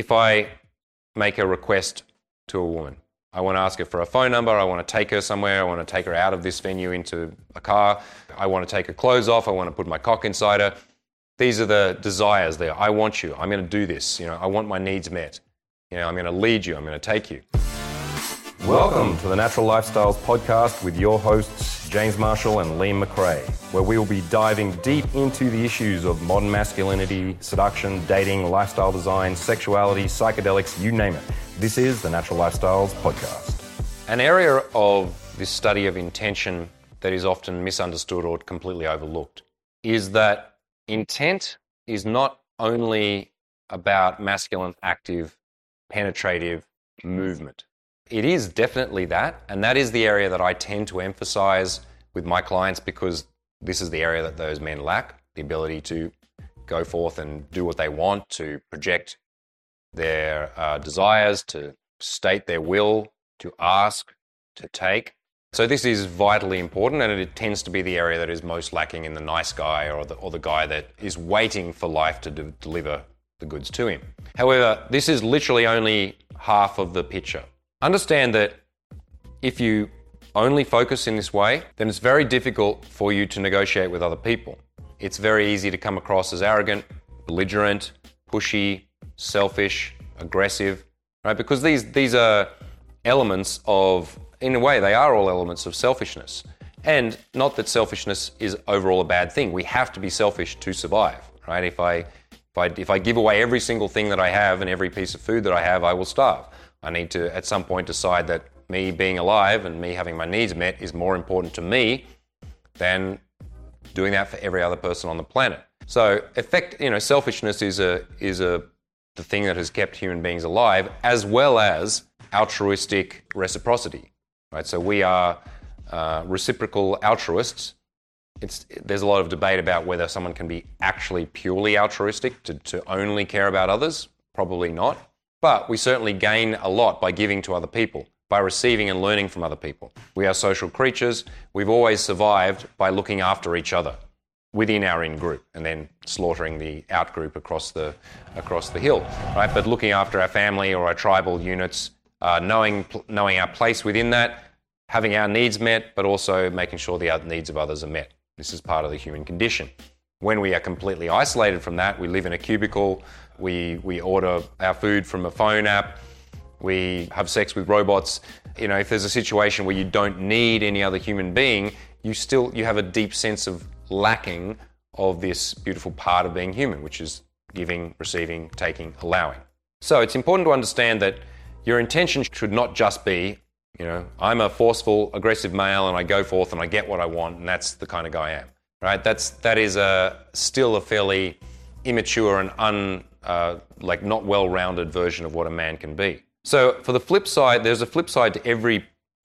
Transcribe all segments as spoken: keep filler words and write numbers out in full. if I make a request to a woman, I want to ask her for a phone number, I want to take her somewhere, I want to take her out of this venue into a car, I want to take her clothes off, I want to put my cock inside her. These are the desires there. I want you, I'm going to do this, you know, I want my needs met. You know, I'm going to lead you, I'm going to take you. Welcome to the Natural Lifestyles Podcast with your hosts, James Marshall and Liam McRae, where we will be diving deep into the issues of modern masculinity, seduction, dating, lifestyle design, sexuality, psychedelics, you name it. This is the Natural Lifestyles Podcast. An area of this study of intention that is often misunderstood or completely overlooked is that intent is not only about masculine, active, penetrative movement. It is definitely that, and that is the area that I tend to emphasize with my clients because this is the area that those men lack, the ability to go forth and do what they want, to project their uh, desires, to state their will, to ask, to take. So this is vitally important, and it tends to be the area that is most lacking in the nice guy or the, or the guy that is waiting for life to de- deliver the goods to him. However, this is literally only half of the picture. Understand that if you only focus in this way, then it's very difficult for you to negotiate with other people. It's very easy to come across as arrogant, belligerent, pushy, selfish, aggressive, right? Because these these are elements of, in a way, they are all elements of selfishness. And not that selfishness is overall a bad thing. We have to be selfish to survive, right? If I if I if I give away every single thing that I have and every piece of food that I have, I will starve. I need to, at some point, decide that me being alive and me having my needs met is more important to me than doing that for every other person on the planet. So, effect, you know, selfishness is a is a the thing that has kept human beings alive, as well as altruistic reciprocity, right? So we are uh, reciprocal altruists. It's, there's a lot of debate about whether someone can be actually purely altruistic, to, to only care about others. Probably not. But we certainly gain a lot by giving to other people, by receiving and learning from other people. We are social creatures. We've always survived by looking after each other within our in-group and then slaughtering the out-group across the, across the hill, right? But looking after our family or our tribal units, uh, knowing, knowing our place within that, having our needs met, but also making sure the needs of others are met. This is part of the human condition. When we are completely isolated from that, we live in a cubicle, we we order our food from a phone app, we have sex with robots. You know, if there's a situation where you don't need any other human being, you still you have a deep sense of lacking of this beautiful part of being human, which is giving, receiving, taking, allowing. So it's important to understand that your intention should not just be, you know, I'm a forceful, aggressive male and I go forth and I get what I want and that's the kind of guy I am. Right, that's that is a still a fairly immature and un uh, like not well-rounded version of what a man can be. So for the flip side, there's a flip side to every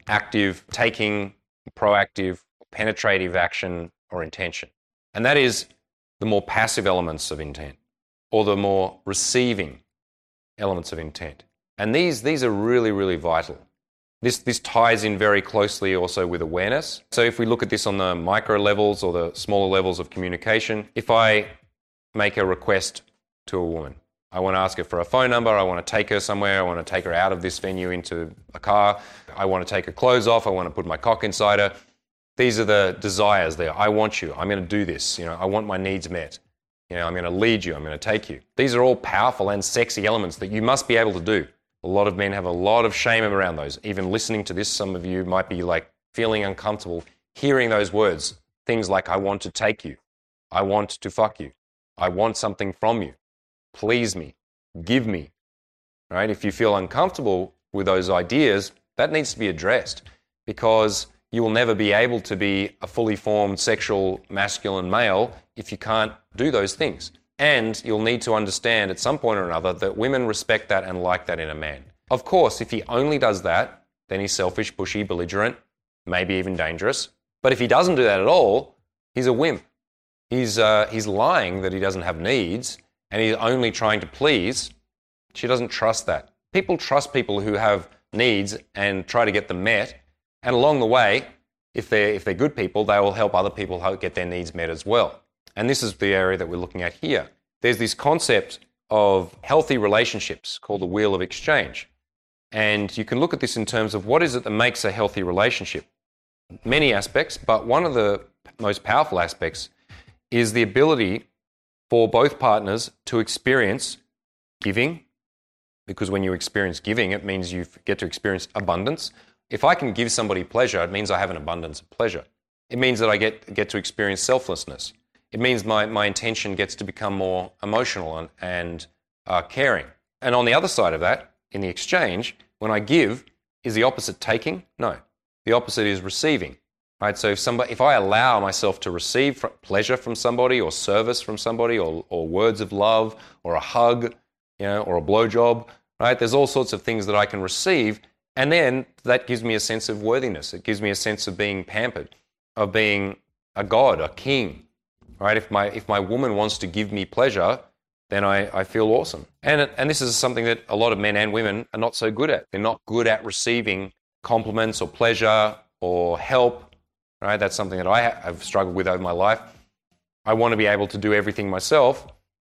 active, taking, proactive, penetrative action or intention, and that is the more passive elements of intent, or the more receiving elements of intent. And these these are really really vital. This this ties in very closely also with awareness. So if we look at this on the micro levels or the smaller levels of communication, if I make a request to a woman, I want to ask her for a phone number, I want to take her somewhere, I want to take her out of this venue into a car, I want to take her clothes off, I want to put my cock inside her. These are the desires there. I want you, I'm going to do this, you know, I want my needs met. You know, I'm going to lead you, I'm going to take you. These are all powerful and sexy elements that you must be able to do. A lot of men have a lot of shame around those. Even listening to this, some of you might be like feeling uncomfortable hearing those words. Things like, I want to take you. I want to fuck you. I want something from you. Please me. Give me. Right? If you feel uncomfortable with those ideas, that needs to be addressed because you will never be able to be a fully formed sexual masculine male if you can't do those things. And you'll need to understand at some point or another that women respect that and like that in a man. Of course, if he only does that, then he's selfish, pushy, belligerent, maybe even dangerous. But if he doesn't do that at all, he's a wimp. He's uh, he's lying that he doesn't have needs and he's only trying to please. She doesn't trust that. People trust people who have needs and try to get them met. And along the way, if they're, if they're good people, they will help other people get their needs met as well. And this is the area that we're looking at here. There's this concept of healthy relationships called the wheel of exchange. And you can look at this in terms of what is it that makes a healthy relationship? Many aspects, but one of the most powerful aspects is the ability for both partners to experience giving, because when you experience giving, it means you get to experience abundance. If I can give somebody pleasure, it means I have an abundance of pleasure. It means that I get, get to experience selflessness. It means my, my intention gets to become more emotional and, and uh, caring. And on the other side of that, in the exchange, when I give, is the opposite taking? No. The opposite is receiving, right? So if somebody, if I allow myself to receive fr- pleasure from somebody or service from somebody or, or words of love or a hug, you know, or a blowjob, right? There's all sorts of things that I can receive. And then that gives me a sense of worthiness. It gives me a sense of being pampered, of being a god, a king, right? If my if my woman wants to give me pleasure, then I, I feel awesome. And and this is something that a lot of men and women are not so good at. They're not good at receiving compliments or pleasure or help, right? That's something that I have struggled with over my life. I want to be able to do everything myself.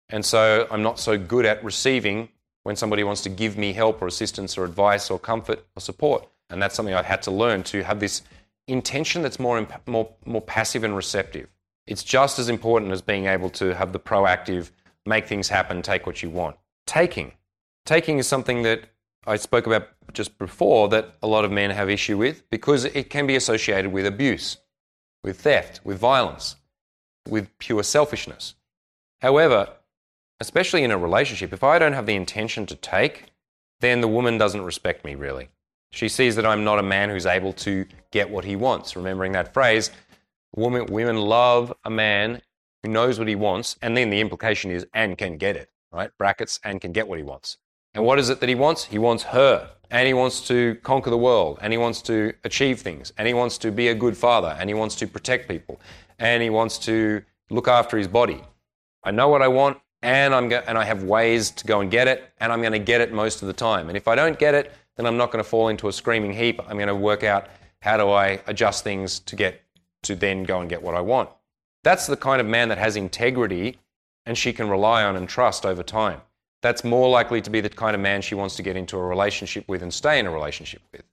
And so I'm not so good at receiving when somebody wants to give me help or assistance or advice or comfort or support. And that's something I've had to learn, to have this intention that's more imp- more more passive and receptive. It's just as important as being able to have the proactive, make things happen, take what you want. Taking. Taking is something that I spoke about just before that a lot of men have issue with because it can be associated with abuse, with theft, with violence, with pure selfishness. However, especially in a relationship, if I don't have the intention to take, then the woman doesn't respect me, really. She sees that I'm not a man who's able to get what he wants. Remembering that phrase, women, women love a man who knows what he wants, and then the implication is, and can get it, right? Brackets, and can get what he wants. And what is it that he wants? He wants her, and he wants to conquer the world, and he wants to achieve things, and he wants to be a good father, and he wants to protect people, and he wants to look after his body. I know what I want, and I'm go- and I have ways to go and get it, and I'm going to get it most of the time. And if I don't get it, then I'm not going to fall into a screaming heap. I'm going to work out how do I adjust things to get to then go and get what I want. That's the kind of man that has integrity and she can rely on and trust over time. That's more likely to be the kind of man she wants to get into a relationship with and stay in a relationship with,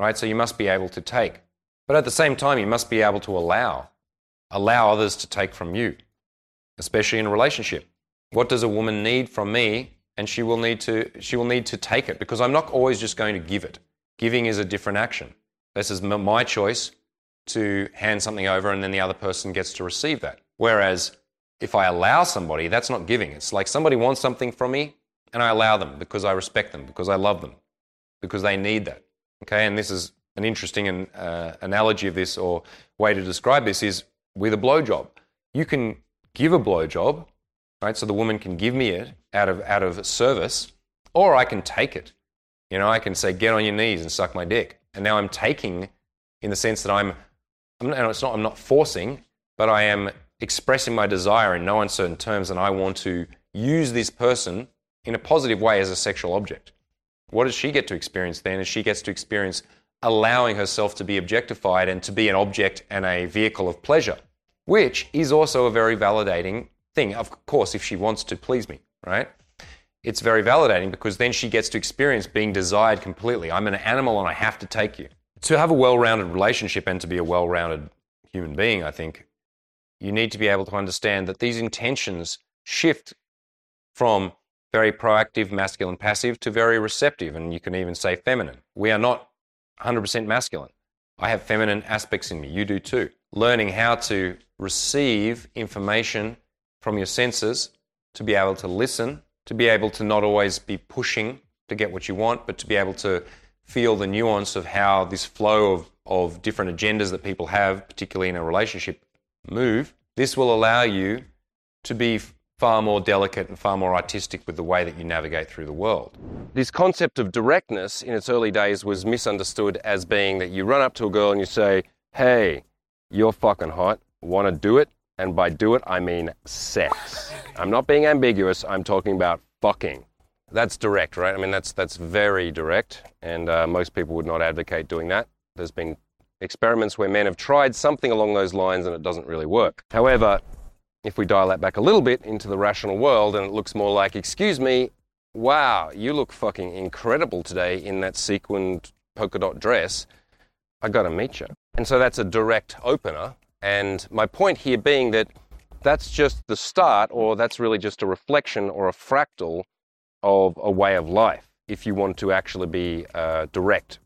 right? So you must be able to take. But at the same time, you must be able to allow, allow others to take from you, especially in a relationship. What does a woman need from me? And she will need to, she will need to take it, because I'm not always just going to give it. Giving is a different action. This is my choice to hand something over, and then the other person gets to receive that. Whereas if I allow somebody, that's not giving. It's like somebody wants something from me and I allow them because I respect them, because I love them, because they need that. Okay, and this is an interesting uh, analogy of this, or way to describe this, is with a blowjob. You can give a blowjob, right? So the woman can give me it out of out of service, or I can take it. You know, I can say, get on your knees and suck my dick. And now I'm taking in the sense that I'm I'm not, it's not, I'm not forcing, but I am expressing my desire in no uncertain terms, and I want to use this person in a positive way as a sexual object. What does she get to experience then? Is she gets to experience allowing herself to be objectified and to be an object and a vehicle of pleasure, which is also a very validating thing. Of course, if she wants to please me, right? It's very validating, because then she gets to experience being desired completely. I'm an animal and I have to take you. To have a well-rounded relationship and to be a well-rounded human being, I think, you need to be able to understand that these intentions shift from very proactive, masculine, passive to very receptive, and you can even say feminine. We are not one hundred percent masculine. I have feminine aspects in me. You do too. Learning how to receive information from your senses, to be able to listen, to be able to not always be pushing to get what you want, but to be able to feel the nuance of how this flow of, of different agendas that people have, particularly in a relationship, move. This will allow you to be far more delicate and far more artistic with the way that you navigate through the world. This concept of directness in its early days was misunderstood as being that you run up to a girl and you say, hey, you're fucking hot, want to do it? And by do it, I mean sex. I'm not being ambiguous, I'm talking about fucking. That's direct, right? I mean, that's that's very direct, and uh, most people would not advocate doing that. There's been experiments where men have tried something along those lines and it doesn't really work. However, If we dial that back a little bit into the rational world, and it looks more like, excuse me, wow, you look fucking incredible today in that sequined polka dot dress. I gotta meet you. And so that's a direct opener. And my point here being that that's just the start, or that's really just a reflection or a fractal of a way of life. If you want to actually be uh, direct,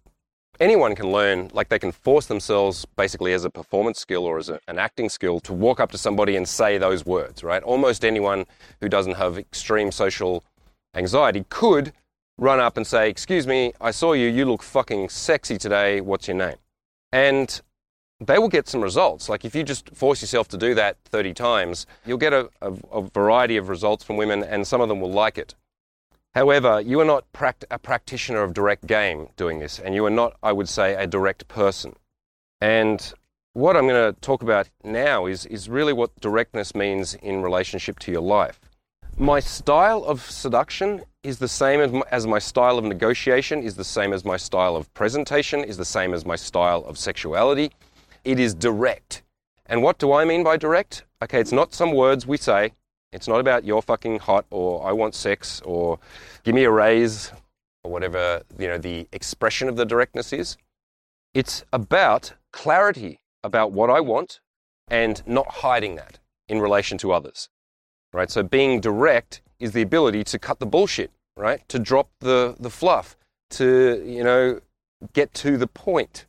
anyone can learn, like they can force themselves basically as a performance skill or as a, an acting skill to walk up to somebody and say those words, right? Almost anyone who doesn't have extreme social anxiety could run up and say, excuse me, I saw you, you look fucking sexy today, what's your name? And they will get some results. Like if you just force yourself to do that thirty times, you'll get a, a, a variety of results from women, and some of them will like it. However, you are not pract- a practitioner of direct game doing this, and you are not, I would say, a direct person. And what I'm going to talk about now is, is really what directness means in relationship to your life. My style of seduction is the same as my, as my style of negotiation, is the same as my style of presentation, is the same as my style of sexuality. It is direct. And what do I mean by direct? Okay, it's not some words we say. It's not about you're fucking hot, or I want sex, or give me a raise, or whatever, you know, the expression of the directness is. It's about clarity about what I want and not hiding that in relation to others, right? So being direct is the ability to cut the bullshit, right? To drop the, the fluff, to, you know, get to the point,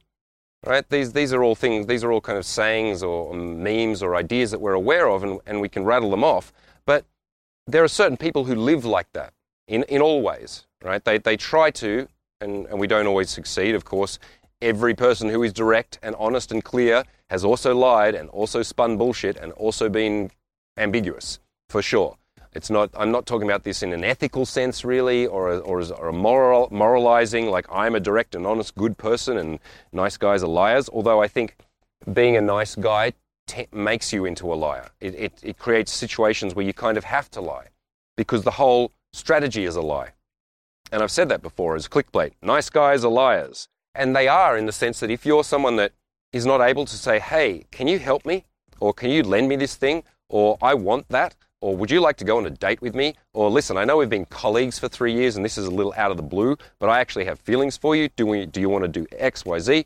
right? These these are all things, these are all kind of sayings or memes or ideas that we're aware of, and, and we can rattle them off. But there are certain people who live like that in, in all ways, right? They they try to, and, and we don't always succeed, of course. Every person who is direct and honest and clear has also lied and also spun bullshit and also been ambiguous, for sure. It's not. I'm not talking about this in an ethical sense, really, or a, or, a, or a moral moralizing, like I'm a direct and honest good person and nice guys are liars, although I think being a nice guy T- makes you into a liar. It, it it creates situations where you kind of have to lie because the whole strategy is a lie. And I've said that before as clickbait. Nice guys are liars. And they are, in the sense that if you're someone that is not able to say, hey, can you help me? Or can you lend me this thing? Or I want that? Or would you like to go on a date with me? Or listen, I know we've been colleagues for three years and this is a little out of the blue, but I actually have feelings for you. Do, we, do you want to do X, Y, Z?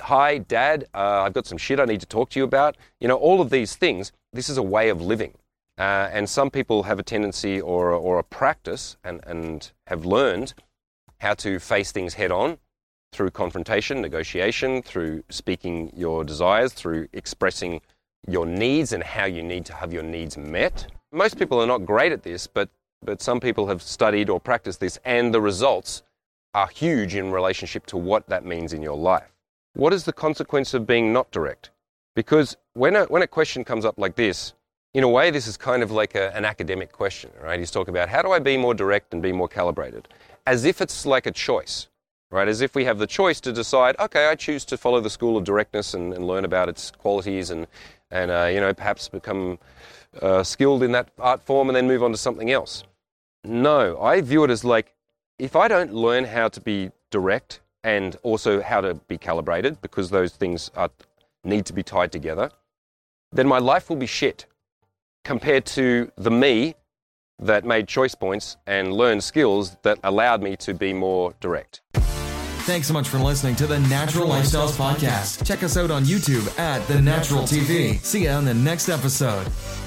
Hi, Dad, uh, I've got some shit I need to talk to you about. You know, all of these things, this is a way of living. Uh, and some people have a tendency or, or a practice and, and have learned how to face things head on through confrontation, negotiation, through speaking your desires, through expressing your needs and how you need to have your needs met. Most people are not great at this, but, but some people have studied or practiced this, and the results are huge in relationship to what that means in your life. What is the consequence of being not direct? Because when a, when a question comes up like this, in a way, this is kind of like a, an academic question, right? He's talking about how do I be more direct and be more calibrated? As if it's like a choice, right? As if we have the choice to decide, okay, I choose to follow the school of directness and, and learn about its qualities and, and uh, you know, perhaps become uh, skilled in that art form and then move on to something else. No, I view it as like, if I don't learn how to be direct and also how to be calibrated, because those things are, need to be tied together, then my life will be shit compared to the me that made choice points and learned skills that allowed me to be more direct. Thanks so much for listening to the Natural, Natural Lifestyles, Lifestyles Podcast. Podcast. Check us out on YouTube at The Natural T V. See you on the next episode.